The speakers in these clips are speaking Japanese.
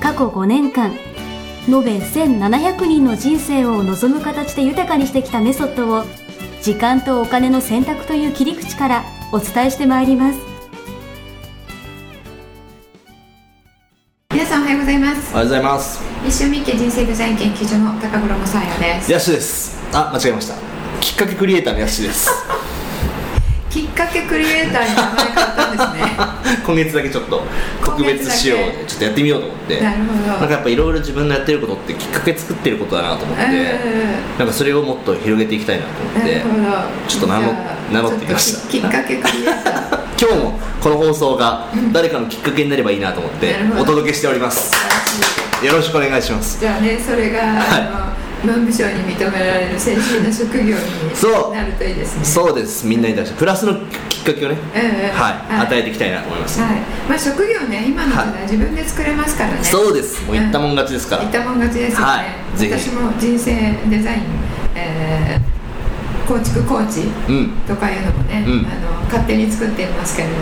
過去5年間延べ1700人の人生を望む形で豊かにしてきたメソッドを、時間とお金の選択という切り口からお伝えしてまいります。皆さんおはようございます。おはようございます。ミッションミッケ人生デザイン研究所の高衣紗也です。やっしです。あ、間違えました。きっかけクリエイターのやっしです。きっかけクリエイターに名前変わったんですね。今月だけちょっと特別仕様でちょっとやってみようと思って。なるほど。なんかやっぱいろいろ自分のやってることってきっかけ作ってることだなと思って、なんかそれをもっと広げていきたいなと思って、ちょっと名乗ってきました。きっかけクリエイター。今日もこの放送が誰かのきっかけになればいいなと思ってお届けしております。よろしくお願いします。じゃあね、それが、はい、文部省に認められる先進の職業になるといいですね。そうです。みんなに対してプラスのきっかけをね、はい、与えていきたいなと思います、はい。まあ、職業ね、今の時代、はい、自分で作れますからね。そうです。もう言ったもん勝ちですから、言ったもん勝ちですよね、はい、ぜひ。私も人生デザイン、構築コーチとかいうのもね、うん、勝手に作っていますけれども、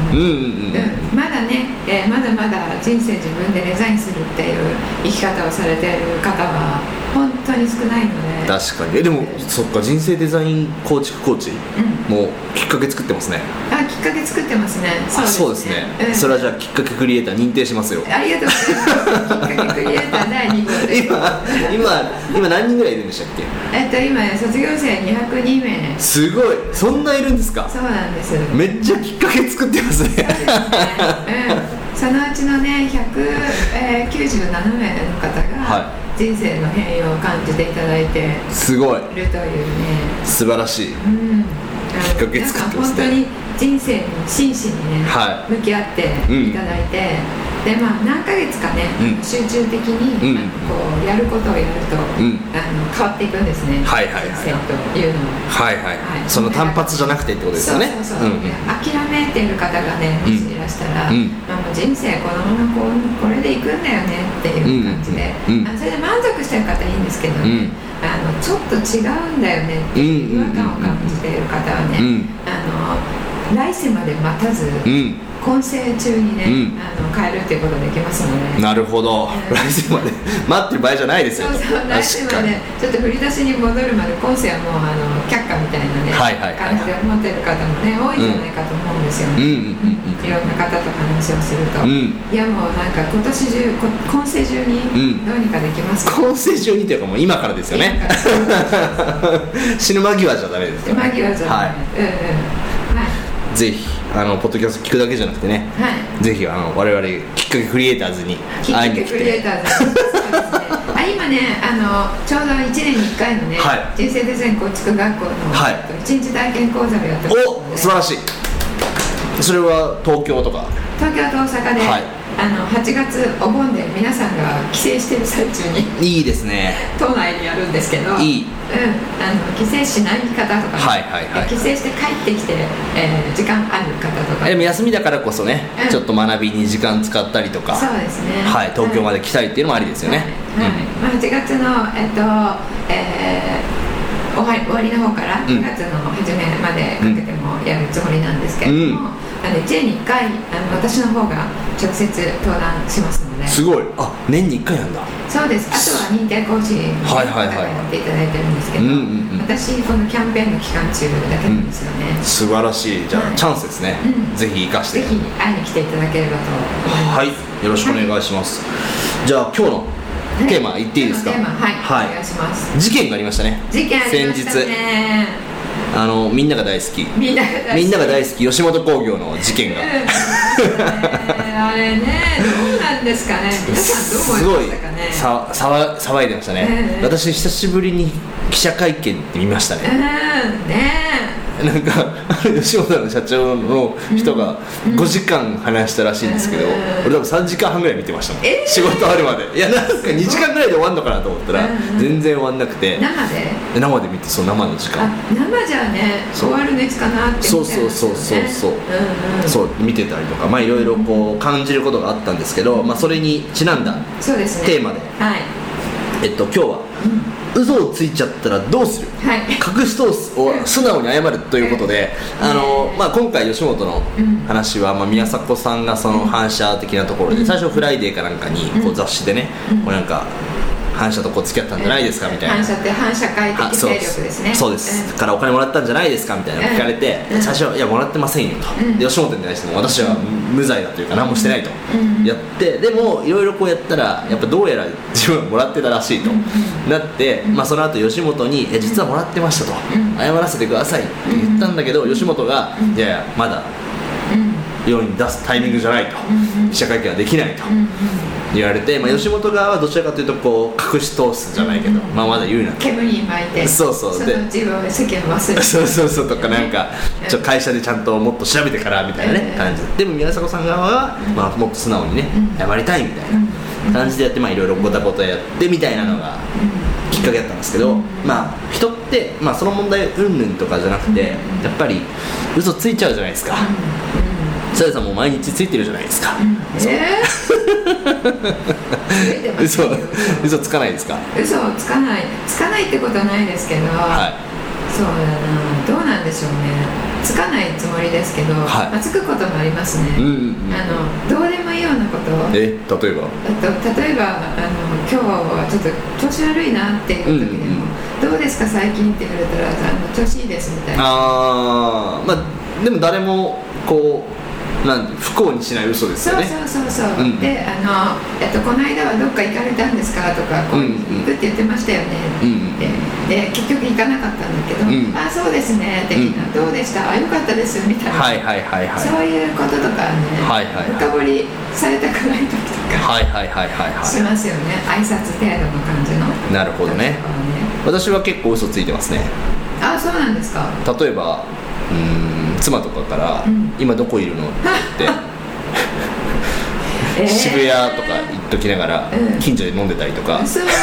まだね、まだまだ人生自分でデザインするっていう生き方をされている方は本当に少ないので。確かに。でも、そっか、人生デザイン構築コーチ、もうきっかけ作ってますね。あ、きっかけ作ってますね。そうですね、それはじゃあきっかけクリエイター認定しますよ。ありがとうございます。きっかけクリエイター第2号で 今何人ぐらいいるんでしたっけ？今卒業生202名。すごい。そんないるんですか？そうなんです。めっちゃきっかけ作ってますね。そうですね、そのうちのね、197名の方が人生の変容を感じていただいているというね。素晴らしい、きっかけ作ってますね。本当に人生に真摯にね、はい、向き合っていただいて、で、まあ、何ヶ月かね、集中的にこうやることをやると、変わっていくんですね、はいはいはい、人生というのは、はいはいはい、その単発じゃなくてってことですよね。そうそうそう、諦めてる方がね、もしいらしたら、まあ、もう人生このままこれでいくんだよねっていう感じで、それで満足してる方はいいんですけどね、ちょっと違うんだよねっていう違和感を感じている方はね、来世まで待たず、今世中にね、変えるっていうことができますので。なるほど、来世まで待ってる場合じゃないですよ。そうそう、来世までちょっと振り出しに戻るまで今世はもう却下みたいなね、感じで思ってる方もね、多いんじゃないかと思うんですよね。いろんな方と話をすると、いやもうなんか今年中、今世中にどうにかできますか、今世中にというか、もう今からですよね。死ぬ間際じゃダメですよね。間際じゃダメ、ぜひポッドキャスト聞くだけじゃなくてね、はい、ぜひ我々きっかけクリエイターズに会いに来て。きっかけクリエイターズ。あ、今ね、ちょうど1年に1回のね、人生デザイン構築学校の、1日体験講座をやってますので。お、素晴らしい。それは東京とか？東京と大阪で、8月お盆で皆さんが帰省してる最中にいいですね、都内にあるんですけど、帰省しない方とか、帰省して帰ってきて、時間ある方とか、でも休みだからこそね、ちょっと学びに時間使ったりとか、そうですね、はい、東京まで来たりっていうのもありですよね。8月の、終わりの方から9月の初めまでかけてもやるつもりなんですけれども、1年に1回私の方が直接登壇しますので。すごい。あ、年に1回なんだ。そうです。あとは認定講師の方がやっていただいてるんですけど、私このキャンペーンの期間中だけなんですよね、素晴らしい。じゃあ、チャンスですね、ぜひ活かして、ぜひ会いに来ていただければと思います。はい、よろしくお願いします、はい、じゃあ今日のテーマ言っていいですか？はい、お願いします。事件がありましたね。事件ありましたね。先日みんなが大好き、吉本興業の事件が、あれね、どうなんですかね。皆さんどう思いましたかね。すごい騒いでましたね、私久しぶりに記者会見って見ましたね、なんか吉本の社長の人が5時間話したらしいんですけど、俺多分3時間半ぐらい見てましたもん、仕事終わるまで。いやなんか2時間ぐらいで終わるのかなと思ったら全然終わんなくて、生で見て、そう、生の時間、生じゃね終わるですかなってみたいな、そう見てたりとか、まあいろいろこう感じることがあったんですけど、まあそれにちなんだテーマで、はい、今日は、嘘をついちゃったらどうする、はい、隠し通すを素直に謝るということで、まあ、今回吉本の話は、まあ、宮迫さんがその反社的なところで、最初フライデーかなんかにこう雑誌でね、こうなんか反社とこう付き合ったんじゃないですかみたいな、反社って反社会的勢力ですね、そうです、からお金もらったんじゃないですかみたいな聞かれて、最初はいやもらってませんよと、で吉本に対しても私は無罪だというか何もしてないと、やって、でもいろいろこうやったらやっぱどうやら自分はもらってたらしいと、なって、まあ、その後吉本に実はもらってましたと、謝らせてくださいって言ったんだけど、吉本がいやいやまだ世に出すタイミングじゃないと、記者会見はできないと言われて、まあ、吉本側はどちらかというとこう隠し通すじゃないけど、まあ、まだ言うなと煙に巻いて、そうそう、その自分を世間を忘れて、そうそうそうとか、なんかちょ会社でちゃんともっと調べてからみたいな、ね、感じで、も宮迫さん側は、まあ、もっと素直にね謝りたいみたいな感じでやって、まあいろいろごたごたやってみたいなのがきっかけだったんですけど、まあ人って、まあ、その問題うんぬんとかじゃなくて、やっぱり嘘ついちゃうじゃないですか。サヤさんも毎日ついてるじゃないですか。嘘つかないですか。嘘つかない、つかないってことはないですけど、はい、そうだな、どうなんでしょうね。つかないつもりですけど、はい、まあ、つくこともありますね、どうでもいいようなこと、例えば今日はちょっと調子悪いなっていう時でも、どうですか最近って言われたら、調子いいですみたいな。あ、まあ、でも誰もこうなんて不幸にしない嘘ですよね。そう、うん、でこの間はどっか行かれたんですかとか、こう行くって言ってましたよね、で結局行かなかったんだけど、あ、そうですねってみんな、どうでした、あ、よかったですみたいな、そういうこととかね、深掘りされたくない時とかしますよね、挨拶程度の感じの。なるほどね。私は結構嘘ついてますね。あ、そうなんですか。例えば妻とかから、今どこいるのって渋谷とか行っときながら、近所で飲んでたりとか。それちょっ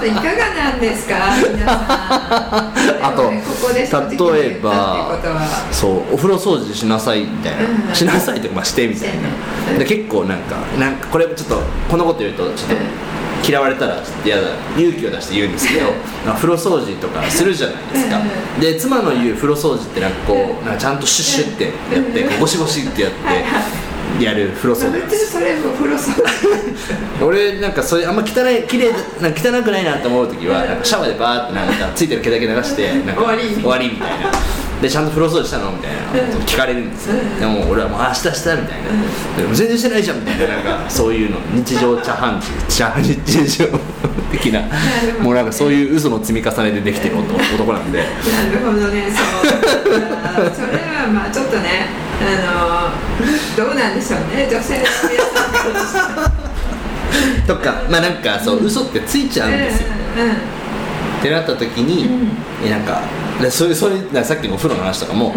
といかがなんですか皆さん。あと例えば、そうお風呂掃除しなさいみたいな、しなさいとか、まあ、してみたいな、で結構なんかこれちょっとこのこと言うとちょっと、嫌われたら嫌だ、勇気を出して言うんですけど風呂掃除とかするじゃないですか。で妻の言う風呂掃除ってなんかこうなんかちゃんとシュッシュってやってゴシゴシってやってやる風呂掃除なんです。それも風呂掃除俺なんかそれあんま汚くないなと思う時はなんかシャワーでバーってなんかついてる毛だけ流してなんか終わりみたいなで、ちゃんと風呂掃除したのみたいな聞かれるんですよ、でも俺はもう明日したみたいな、でも全然してないじゃんみたいな、なんかそういうの日常茶飯事日常的な、もうなんかそういう嘘の積み重ねでできてる男なんで。なるほどね。それはまあちょっとね、どうなんでしょうね、女性の皆さんからとか、まあなんかそう嘘ってついちゃうんですよ、ってなった時に、なんかでそういうさっきのお風呂の話とかも、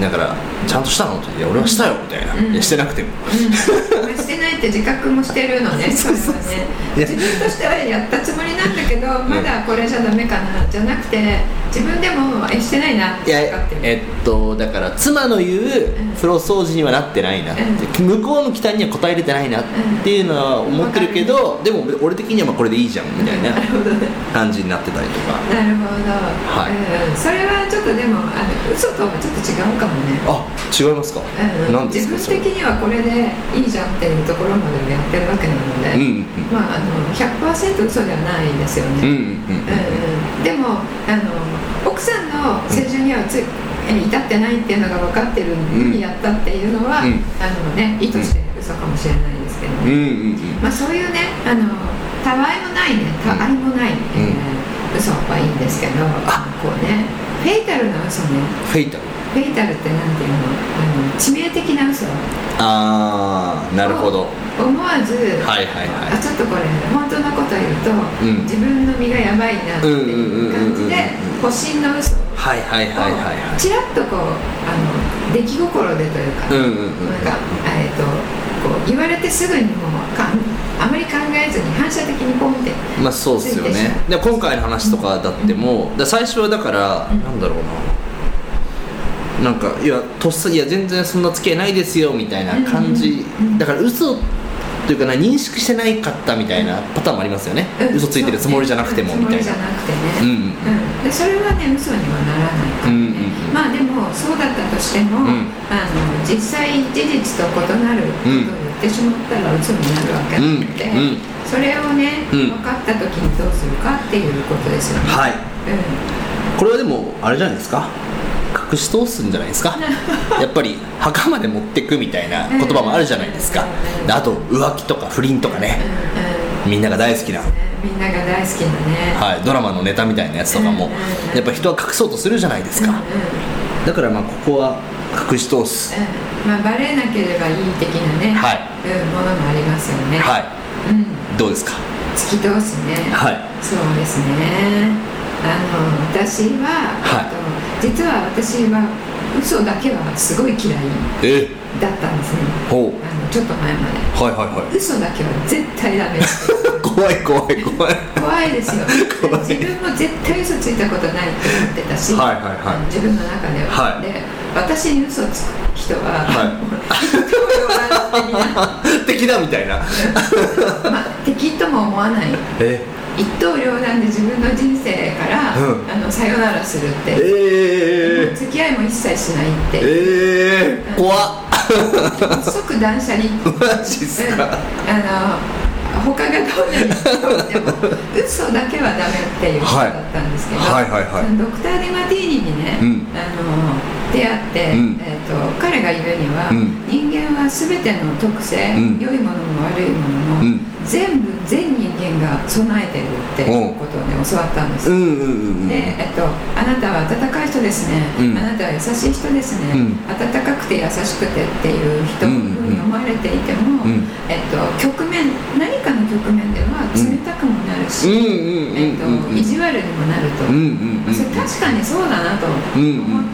だからちゃんとしたのって、いや俺はしたよみたいな、いやしてなくても、してないって自覚もしてるのね。そうですね。自分としてはやったつもりなんだけど、まだこれじゃダメかなじゃなくて、自分でもしてないなって分かってる。だから妻の言う風呂掃除にはなってないなって、向こうの期待には応えれてないなっていうのは思ってるけど、でも俺的にはまあこれでいいじゃんみたいな感じになってたりとか。なるほど。はい。それはちょっとでも嘘とはちょっと違うかもね。あ、違いますか。何ですか。自分的にはこれでいいじゃんっていうところまでやってるわけなので、まあ100% 嘘ではないですよね。でも奥さんの成熟には至ってないっていうのが分かってるのにやったっていうのは、意図して嘘かもしれないですけど、まあそういうねたわいもないね、たわいもない嘘はいいんですけど、こうね。フェイタルな嘘ね。フェイタルってなんていうの？致命的な嘘。ああ、なるほど。思わず、ちょっとこれ本当のこと言うと、自分の身がやばいなっていう感じで保身の嘘をはいはいはいはいはい、ちらっとこう出来心でというか、うんうんうん、なんかこう言われてすぐにもうあまり考えずに反射的にポンって、まあそうですよね。で今回の話とかだっても、うん、だ最初はだから、うん、なんだろうな、なんかいやとっさにいや全然そんな付き合いないですよみたいな感じ、うんうんうん、だから嘘というかな認識してないかったみたいなパターンもありますよね、うん、嘘ついてるつもりじゃなくても、うん、みたいなつもりじゃなくてね、うんうん、でそれはね嘘にはならないからね、うんうん、まあでもそうだったとしても、うん、実際事実と異なることを言ってしまったら嘘になるわけなので、うんうん、それをね、うん、分かった時にどうするかっていうことですよね、はい、うん、これはでもあれじゃないですか、隠し通すんじゃないですかやっぱり墓まで持ってくみたいな言葉もあるじゃないですか、うんうん、あと浮気とか不倫とかね、うんうん、みんなが大好きな、みんなが大好きなね、はい、ドラマのネタみたいなやつとかも、うんうんうん、やっぱ人は隠そうとするじゃないですか、うんうん、だからまあここは隠し通す、うん、まあバレなければいい的なね、はい、ものもありますよね、はい、うん、どうですか、突き通すね、はい、そうですね、私は、はい、実は私は嘘だけはすごい嫌いだったんですね、ちょっと前まで、はいはいはい、嘘だけは絶対ダメです怖い怖い怖い怖いですよ、怖い、自分も絶対嘘ついたことないって思ってたし、はいはいはい、自分の中では、はい、で私に嘘つく人は、はい、敵だみたいなまあ、敵とも思わない、一刀両断で自分の人生から、うん、さよならするって、付き合いも一切しないって、怖っ即断捨離、マジっすか、他がどうなるって思っても嘘だけはダメっていうことだったんですけど、はいはいはいはい、ドクター・ディマティーニにね、うん、出会って、うん、彼が言うには、うん、人間は全ての特性、うん、良いものも悪いものも、うん、全部全人間が備えてるっていうことをね教わったんです、うんうんうん、で、あなたは温かい人ですね、うん、あなたは優しい人ですね、うん、温かくて優しくてっていう人に思われていても、うんうん、局面何かの局面では冷たくもなるし、意地悪にもなると、うんうんうん、それ確かにそうだなと思っ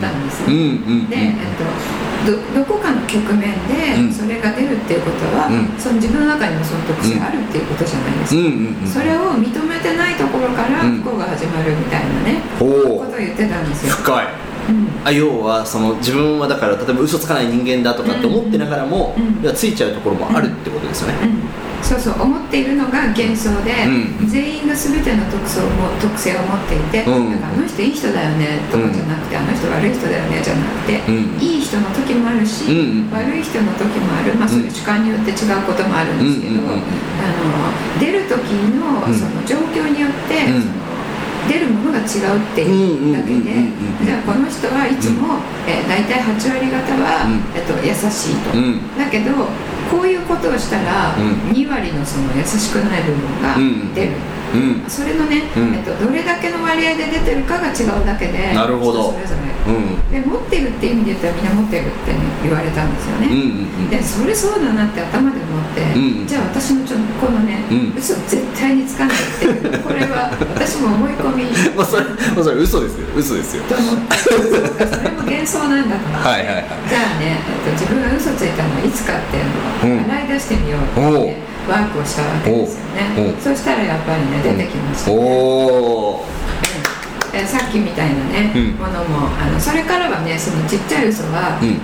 たんですね、うんうんうんうん、で、どこかの局面でそれが出るっていうことは、うん、その自分の中にもその特性があるっていうことじゃないですか、うんうんうん、それを認めてないところから不幸が始まるみたいなね、うん、ことを言ってたんですよ。深い、うん、あ、要はその自分はだから例えば嘘つかない人間だとかって思ってながらも、うんうん、ついちゃうところもあるってことですよね、うんうんうん、そうそう、思っているのが幻想で、うん、全員が全ての特性を持っていて、うん、なんかあの人いい人だよねとかじゃなくて、うん、あの人悪い人だよねじゃなくて、うん、いい人の時もあるし、うん、悪い人の時もある、まあ、そういう主観によって違うこともあるんですけど、うん、出る時のその状況によって、うん、その出るものが違うっていうだけで、じゃあこの人はいつも、だいたい8割方は、優しいと、うん、だけどこういうことをしたら、うん、2割のその優しくない部分が出る、うんうん、それのね、うん、どれだけの割合で出てるかが違うだけで、なるほど、人それぞれ、うん、で持ってるって意味で言ったらみんな持ってるって、ね、言われたんですよね、うんうんうん、でそれそうだなって頭で思って、うんうん、じゃあ私のこのね、うん、嘘絶対につかないっていうこれは私も思い込みまあそれ嘘ですよ、嘘ですよと思ってそれも幻想なんだと思ってはいはい、はい、じゃあね、自分が嘘ついたのはいつかっていうの洗い出してみようって、ね、ワークをしたわけですよね。そしたらやっぱりね出てきましたね、さっきみたいなね、うん、ものもそれからはね、そのちっちゃい嘘は、うん、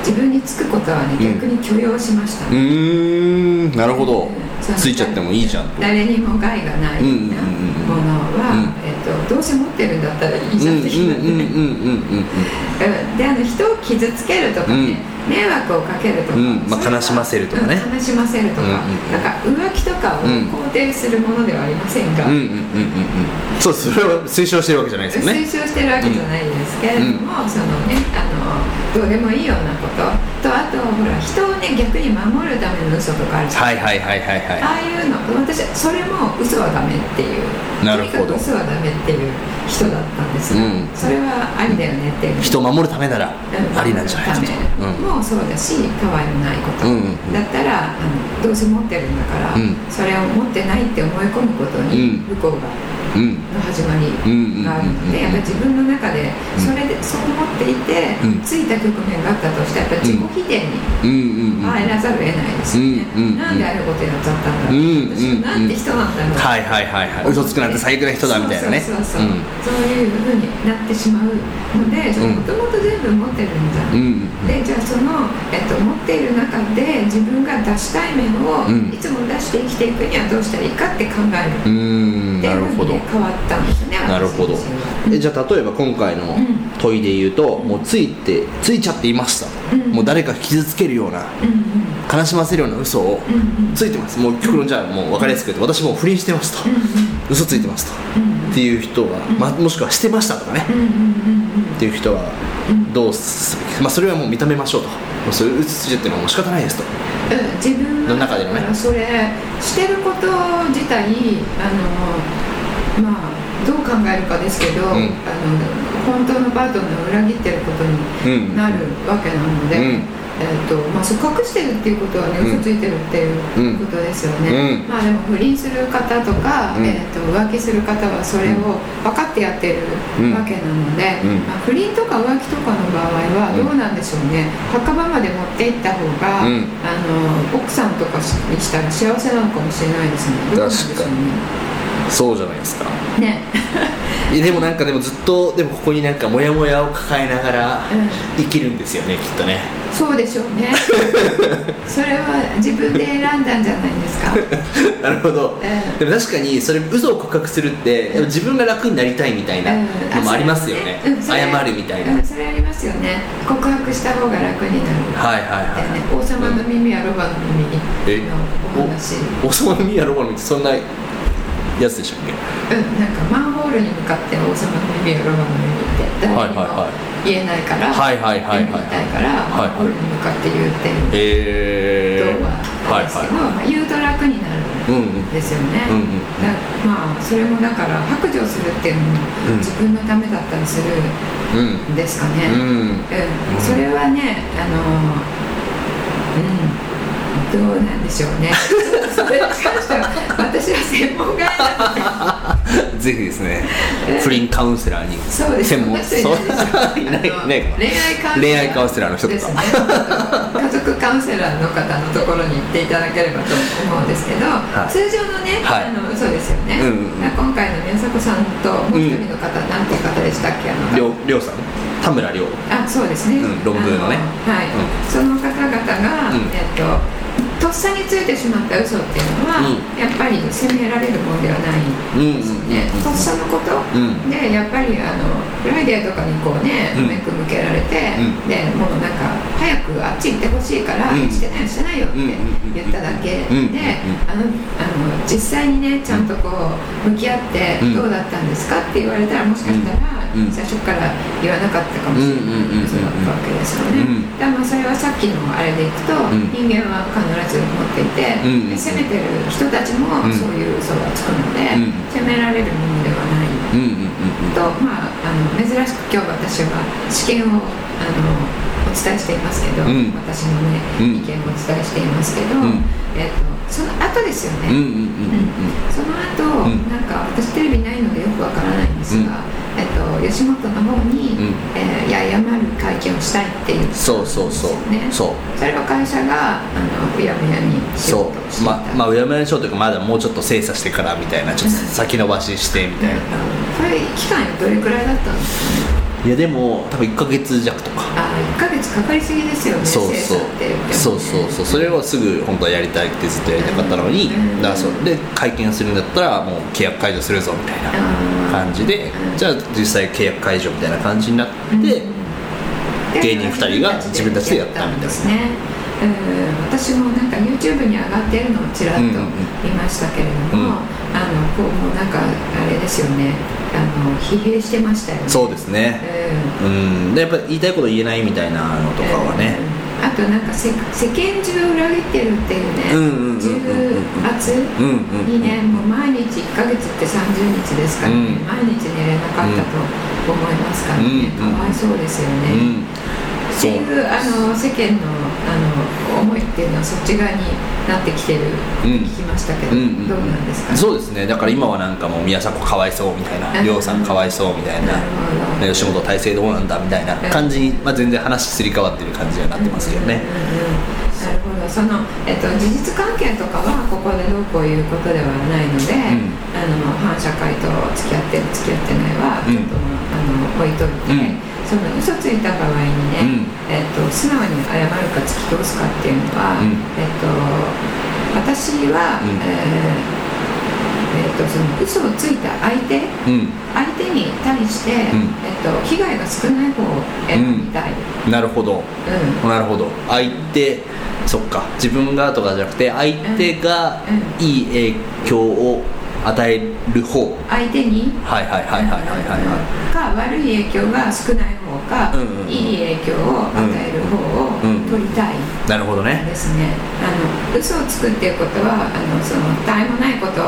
自分につくことはね、逆に許容しました、ね、なるほど、ついちゃってもいいじゃんと、誰にも害がないみたいなものは、どうせ持ってるんだったらいいじゃんって言ったんで、人を傷つけるとかね、うん、迷惑をかけるとか、うん、まあ、悲しませるとかね、悲しませるとか、なんか浮気とかを肯定するものではありませんか、うんうんうんうんうん、そう、それを推奨してるわけじゃないですよね、推奨してるわけじゃないですけれども、うん、そのね、どうでもいいようなことと、あとほら人をね逆に守るための嘘とかあるじゃないですか、はいはいはいはい、ああいうの、私それも嘘はダメっていう、なるほど、とにかく嘘はダメっていう人だったんですが、うん、それはありだよねっていう、人を守るためならありなんじゃないですか、うん、もうそうだし、たわいもないこと、うんうん、だったらどうせ持ってるんだから、うん、それを持ってないって思い込むことに向こうが、うん、の始まりがあって、やっぱり自分の中でそれでそう思っていてついた局面があったとして、やっぱり自己否定に入らざるを得ないですよね。なんであることやっちゃったんだろう、私はなんて人なんだろう、はいはいはいはい、嘘つくなんて最悪な人だみたいなね、そうそうそう、そういう風になってしまうので、もともと全部持ってるんじゃないで、じゃあその持っている中で自分が出したい面をいつも出して生きていくにはどうしたらいいかって考える、なるほど、変わったんですね。なるほど。じゃあ例えば今回の問いで言うと、もうついちゃっていました、もう誰か傷つけるような、悲しませるような嘘をついてます、もう極論じゃあもう分かりやすく言うと、私もう不倫してました、嘘ついてました、っていう人が、もしくはしてましたとかね、っていう人はどうすべき、それはもう認めましょうと、そういう嘘ついちゃっても仕方ないですと、自分の中でのね、それしてること自体どう考えるかですけど、本当のパートナーを裏切ってることになるわけなので、隠してるっていうことはね、嘘ついてるっていうことですよね、でも不倫する方とか、浮気する方はそれを分かってやってるわけなので、不倫とか浮気とかの場合はどうなんでしょうね、墓場まで持っていった方が、奥さんとかにしたら幸せなのかもしれないですね。どうなんでしょうね。そうじゃないですかねでもずっとここにモヤモヤを抱えながら生きるんですよね、きっとね。そうでしょうねそれは自分で選んだんじゃないですかなるほど、でも確かにそれ嘘を告白するって自分が楽になりたいみたいなのもありますよね、謝るみたいな、それありますよね。告白した方が楽になる、はいはいはい、王様の耳やロバの耳のお話、王様の耳やロバの耳ってそんなやつでしたっけ。マンホールに向かって王様の耳やロバの耳って誰にも言えないから、はいはいはいはい、言いたいからマンホールに向かって言うっていう動画なんですけど、言うと楽になるんですよね、それもだから白状するっていうのも自分のためだったりするんですかね、それはね、どうなんでしょうねそれに関しては私は専門外なのでぜひですね、不倫カウンセラーに専門恋愛カウンセラーの人とか、家族カウンセラーの方のところに行っていただければと思うんですけど、通常のね、そうですよね、今回の宮迫さんともう一人の方、なんていう方でしたっけ、りょうさん、田村りょう、そうですね、論文のね、その方々がとっさについてしまった嘘っていうのは、やっぱり責められるものではないんですよね、とっさのこと、でやっぱりフライデーとかにこうね、目く向けられて、でもう早くあっち行ってほしいから、してないよって言っただけで、実際にね、ちゃんとこう向き合ってどうだったんですかって言われたら、もしかしたら最初から言わなかったかもしれない嘘だったわけですよね。だからそれはさっきのあれでいくと、人間は必ず持っていて、責めてる人たちもそういう嘘がつくので、責められるものではないと、珍しく今日私は試験をお伝えしていますけど、私のね、意見をお伝えしていますけど、その後ですよね、その後、私テレビないのでよくわからないんですが、吉本の方に、謝る会見をしたいっていう、それを会社がうやむやにしようとしていた、うやむやにしようというか、まだもうちょっと精査してからみたいな、ちょっと先延ばししてみたいな、これ期間はどれくらいだったんですかね。いやでも多分1ヶ月弱とか、1ヶ月かかりすぎですよね、そうそう、それはすぐ本当はやりたいってずっとやりたかったのに、だからそれで会見するんだったらもう契約解除するぞみたいな感じで、じゃあ実際契約解除みたいな感じになって、芸人2人が自分たちでやったみたいなですね。私もYouTube に上がっているのをちらっと見ましたけれども、もうあれですよね、疲弊してましたよね。そうですね、でやっぱり言いたいこと言えないみたいなのとかはね、あと世間中を裏切ってるっていうね、重圧にね、もう毎日1ヶ月って30日ですからね、毎日寝れなかったと思いますからね、かわいそうですよね、っていう世間の思いっていうのはそっち側になってきてる、うん、聞きましたけど、うんうんうん、どうなんですかね。そうですね、だから今はなんかもう宮迫かわいそうみたいな、亮さんかわいそうみたいな、吉本大成どうなんだみたいな感じに、まあ、全然話すり替わってる感じになってますけどね、うんうんうんうん、なるほど。その、事実関係とかはここでどうこういうことではないので、うん、反社会と付き合ってる付き合ってないはちょっと、うん、置いといて、うん、その嘘ついた場合にね、うん、素直に謝るか突き通すかっていうのは、うん、私は、うん、その嘘をついた相手、うん、相手に対して、うん被害が少ない方を選びたい、うん、なるほど、うん、なるほど。相手、そっか、自分がとかじゃなくて相手がいい影響を与える方、相手にはいはいはいはいはいはいはい、悪い影響が少ない方か、うんうんうん、いい影響を与える方を取りたい、うんうん、なるほどねですね。嘘をつくっていうことはその他愛もないこと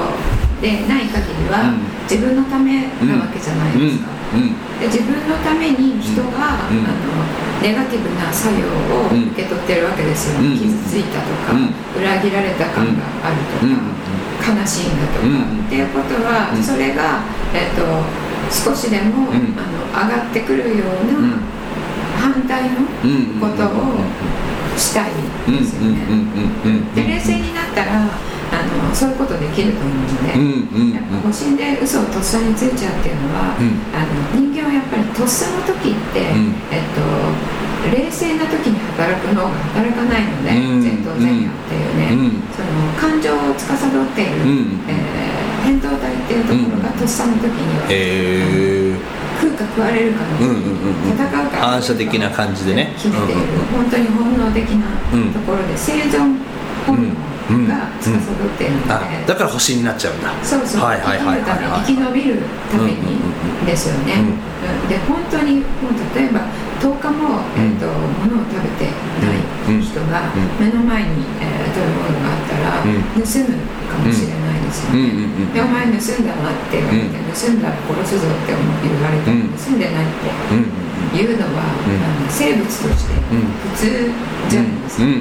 でない限りは、うん、自分のためなわけじゃないですか、うんうんうん、で自分のために人が、うんうん、ネガティブな作用を受け取ってるわけですよ、うん、傷ついたとか、うん、裏切られた感があるとか、うんうん悲しいんだとか、うん、っていうことは、うん、それが、少しでも、うん、上がってくるような反対のことをしたいですよね。で冷静になったらそういうことできると思うので、うんうん、やっぱ誤信で嘘をとっさについちゃうっていうのは、うん、人間はやっぱりとっさの時って、うん冷静な時に働くのが働かないので、前頭前野っていうね、うん、その感情を司っている、うん扁桃体っていうところがとっさの時には、食うか食われるかの時に戦うか、反射的な感じでね決めている、本当に本能的なところで生存本能が司っているので、だから星になっちゃうんだ。そうそう、はいはいはいはい、生き延びるためにですよね、うんうんうん、で本当にもう例えば10日も、物を食べてない人が目の前に、食べ物があったら、うん、盗むかもしれないですよね、うんうんうん、でお前盗んだなって言われて、うん、盗んだら殺すぞって言われて、うん、盗んでないっていうのは、うん、生物として普通じゃないですか、うんうんう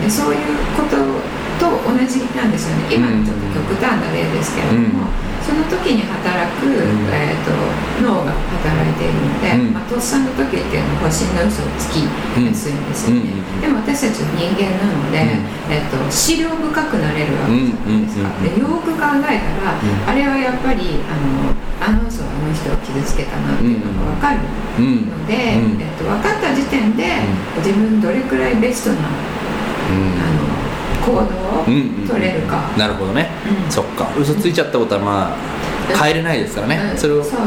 ん、でそういうことと同じなんですよね。今のちょっと極端な例ですけれども、うん、その時に働く、脳が働いているので、うんまあ、とっさの時っていうのは星の嘘をつきやすいんですよね、うん、でも私たち人間なので、うん思慮深くなれるわけじゃないですか、うんうんうん、でよく考えたら、うん、あれはやっぱり嘘はあの人を傷つけたなっていうのが分かるので、うんうん分かった時点で、うん、自分どれくらいベストな、うん行動を取れるか、うんうん、なるほどね、うん、そっか嘘ついちゃったことはまあ変えれないですからね、うんうん、それをそう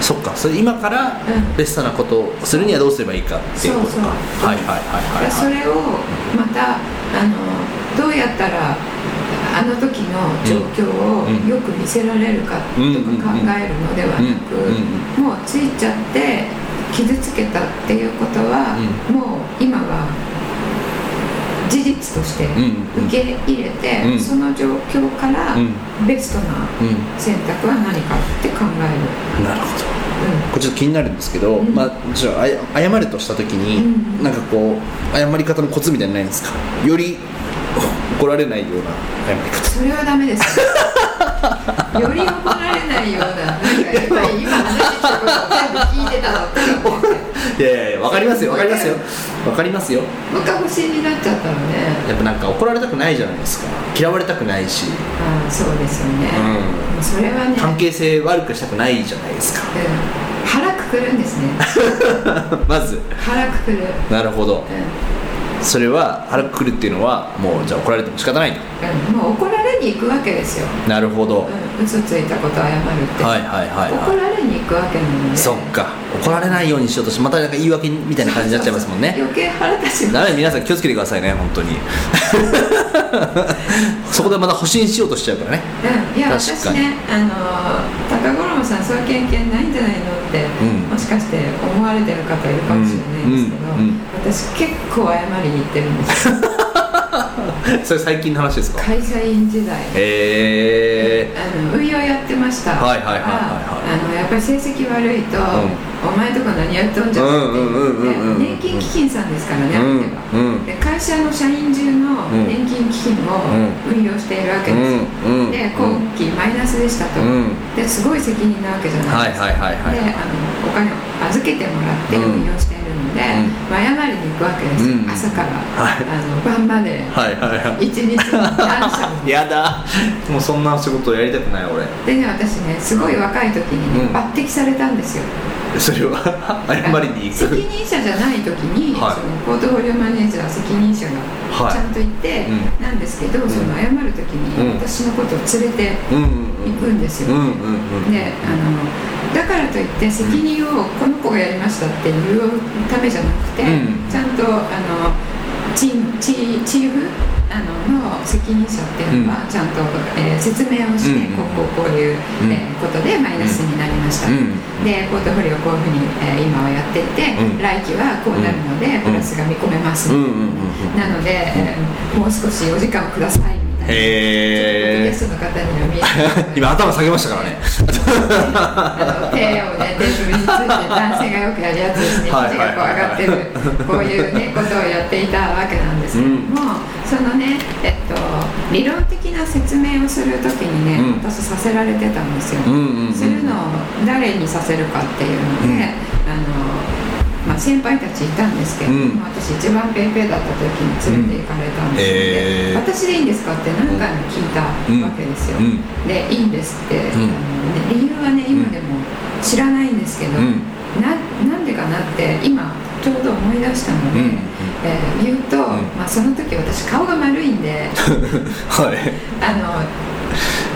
そうそっかそれ今からベストなことをするにはどうすればいいかっていうことか、そうそうはいはいはいはい、それをまたどうやったらあの時の状況をよく見せられるかとか考えるのではなく、もうついちゃって傷つけたっていうことは、うん、もう今は事実として受け入れて、うんうん、その状況からベストな選択は何かって考える、うん、なるほど、うん、これちょっと気になるんですけど、うんまあ、じゃあ謝るとした時に、うん、なんかこう謝り方のコツみたいなのないんですか。より怒られないような謝り方。それはダメですよより怒られないような、なんかやっぱり今話したことを全部聞いてたのって思っていやいや、わかりますよ、わかりますよ、わかりますよ。昔になっちゃったのね。やっぱなんか怒られたくないじゃないですか。嫌われたくないし。ああ、そうですよね。うん、それはね。関係性悪くしたくないじゃないですか。うん、腹くくるんですね。まず。腹くくる。なるほど。うん、それは腹くくるっていうのはもうじゃあ怒られても仕方ないと。うん、もう怒られに行くわけですよ。なるほど。うん、嘘ついたことを謝るって。はいはいはい、はい。怒られに行くわけなので。そっか。怒られないようにしようとしてまたなんか言い訳みたいな感じになっちゃいますもんね。そうそうそう、余計腹立ちます。ダメ、皆さん気をつけてくださいね、本当にそこでまた保身しようとしちゃうからね、うん、いや確かに私ね、高五郎さんそういう経験ないんじゃないのって、うん、もしかして思われてる方いるかもしれないんですけど、うんうんうん、私結構謝りに行ってるんですよそれ最近の話ですか。会社員時代、運用やってました。はいはいはいはい、やっぱり成績悪いと、うん、お前とか何やっとんじゃんって言って、年金基金さんですからね、うんうん、で会社の社員中の年金基金を運用しているわけです、うんうん、で今期マイナスでしたと、うん、ですごい責任なわけじゃないですか、はいはいはいはい、でお金を預けてもらって運用しているので、うん、前回りに行くわけですよ、うん、朝から、はい、晩まで一日の感謝をやだもうそんな仕事やりたくない俺でね、私ねすごい若い時に、ね、抜擢されたんですよ。それは謝りに行く責任者じゃない時に、はい、そのポートフォリオマネージャー責任者がちゃんといて、はい、なんですけど、うん、その謝る時に私のことを連れて行くんですよ。で、だからといって責任をこの子がやりましたって言うためじゃなくて、うん、ちゃんとチームの責任者っていうのはちゃんと、説明をして、うん、こういう、ことでマイナスになりました、うん、でポートフォリオこういうふうに、今はやっていて、うん、来期はこうなるのでプラスが見込めます、うん、なので、もう少しお時間をくださいみたいな、ゲストの方には見えて今頭下げましたからね手をねテーブルについて男性がよくやるやつですね、はいはいはいはい、手がこう上がってるこういう、ね、ことをやっていたわけなんですけども、うんそのね、理論的な説明をするときにね、うん、私させられてたんですよ、うんうんうん、するのを誰にさせるかっていうので、うんまあ、先輩たちいたんですけど、うん、私一番ペイペイだった時に連れて行かれたんですよ、うん、私でいいんですかって何回も聞いたわけですよ、うん、で、いいんですって、うん、理由はね、今でも知らないんですけど、うん、なんでかなって今ちょうど思い出したので、うん言うと、うんまあ、その時私顔が丸いんで、はい、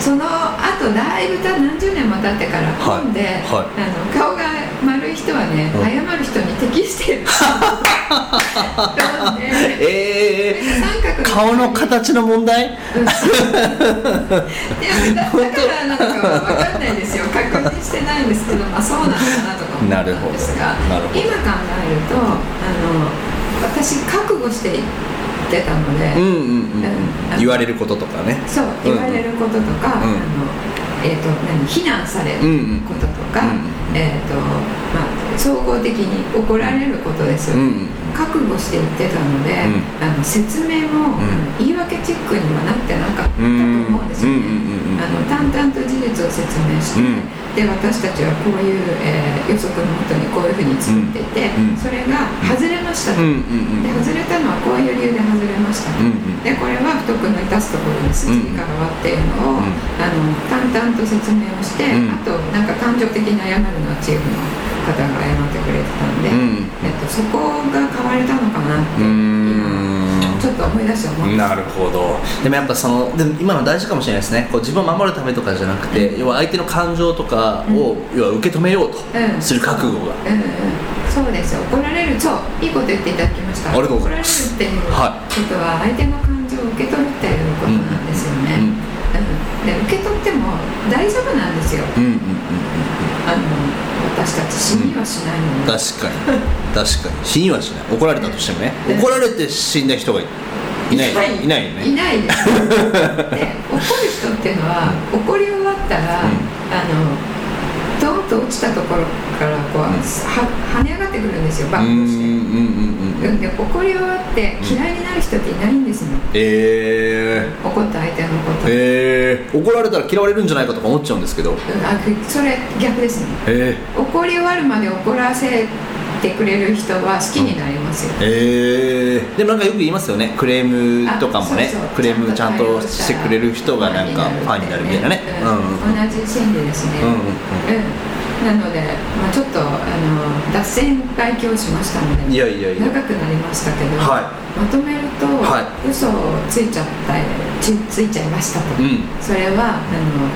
その後だいぶ何十年も経ってから本で、はいはい、顔が丸い人はね、うん、謝る人に適してる顔の形の問題、うん、だからなんか分かんないですよ確認してないんですけど、まあ、そうなんだなとか思ったんですが今考えると私覚悟していってたので、うんうんうん、言われることとかねそう、うん、言われることとか、うん非難されることとか、うんうんまあ、総合的に怒られることですよね、うんうん、覚悟していってたので、うん、説明も、うん、言い訳チックにはなってなかったと思うんですよね、うんうんうん、淡々と事実を説明して、うんで私たちはこういう、予測のもとにこういうふうに作っていて、うん、それが外れました、うんうんうん、で外れたのはこういう理由で外れました、うんうん、でこれは不徳の致すところに筋が変わっているのを、うん、淡々と説明をして、うん、あとなんか感情的に謝るのはチームの方が謝ってくれてたんで、うんそこが変われたのかなってちょっと思い出して思います。なるほど。でもやっぱ今の大事かもしれないですね。こう自分を守るためとかじゃなくて、うん、要は相手の感情とかを、うん、要は受け止めようとする覚悟が、うんうんうん、そうですよ。怒られる、そういいこと言っていただきました。ありがとうございます。怒られるっていうことは相手の感情を受け取るっていうことなんですよね、うんうんうん、で受け取っても大丈夫なんですよ、うんうんうん、私たち死にはしないの、ねうん、確かに死にはしない。怒られたとしてもね、怒られて死んだ人がいないよね。いないですで怒る人っていうのは、怒り終わったら、うん、ドンと落ちたところからこう、うん、跳ね上がってくるんですよ、バッとしてで、怒り終わって嫌いになる人っていないんですもん、怒った相手のこと、怒られたら嫌われるんじゃないかとか思っちゃうんですけど、それ逆ですね、怒り終わるまで怒らせてくれる人は好きになりますよ、うんでもなんかよく言いますよね、クレームとかもね、そうクレームちゃんとしてくれる人がなんかファンになるみたいなね、同じ心理ですね、うんうんうんうんなので、まあ、ちょっと脱線外教しましたのでいや長くなりましたけど、はい、まとめると、はい、嘘をついちゃいましたと、うん、それは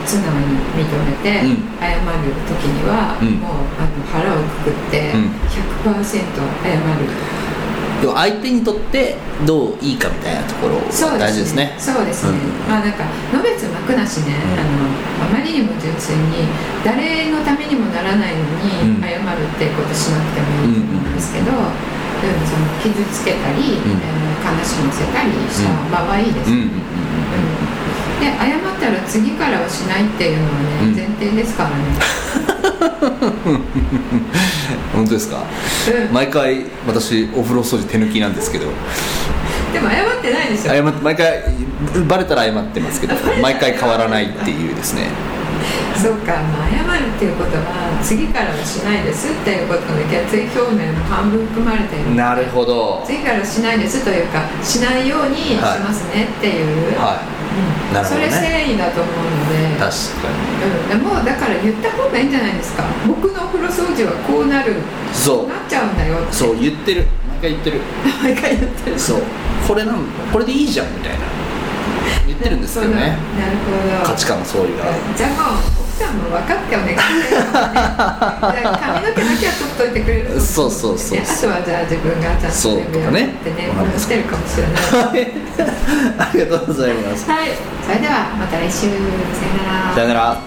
素直に認めて、うん、謝るときには、うん、もう腹をくくって、うん、100% 謝る相手にとってどういいかみたいなところが大事ですね。そうですね、うん、まあなんかのべつ幕なしね、うん、あまりにも純粋に誰のためにもならないのに謝るっていうことしなくてもいいと思うんですけど、うんうん、その傷つけたり、うん悲しませたりした場合です、うんうんうん、で謝ったら次からはしないっていうのはね、うん、前提ですからね本当ですか、うん、毎回私お風呂掃除手抜きなんですけどでも謝ってないでしょ。毎回バレたら謝ってますけど毎回変わらないっていうですねそうか、まあ、謝るっていうことは次からはしないですっていうことで決意表明も半分含まれているので、なるほど、次からしないですというかしないようにしますねっていう、はいはい、うん、なるほどね、それ誠意だと思うので、確かに、うん、もうだから言った方がいいんじゃないですか。僕のお風呂掃除はこうなる、そうなっちゃうんだよって、そう言ってる、毎回言ってる毎回言ってる、そうこれなんこれでいいじゃんみたいな言ってるんですけどね。なるほど、価値観の相違がじゃあもう奥さんも分かってお願いしてるので、ね、髪の毛だけは取っといてくれる、そうそうそう、あとはじゃあ自分がちゃんとやってね、分かってるかもしれないありがとうございます、はい、それではまた来週、さよなら。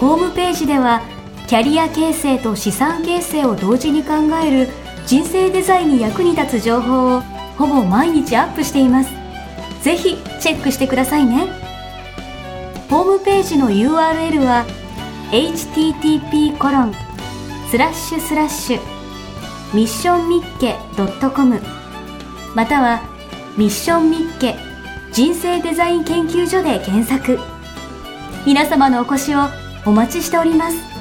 ホームページではキャリア形成と資産形成を同時に考える人生デザインに役に立つ情報をほぼ毎日アップしています。ぜひチェックしてくださいね。ホームページの URL は http://missionmikke.com またはミッションミッケ人生デザイン研究所で検索。皆様のお越しをお待ちしております。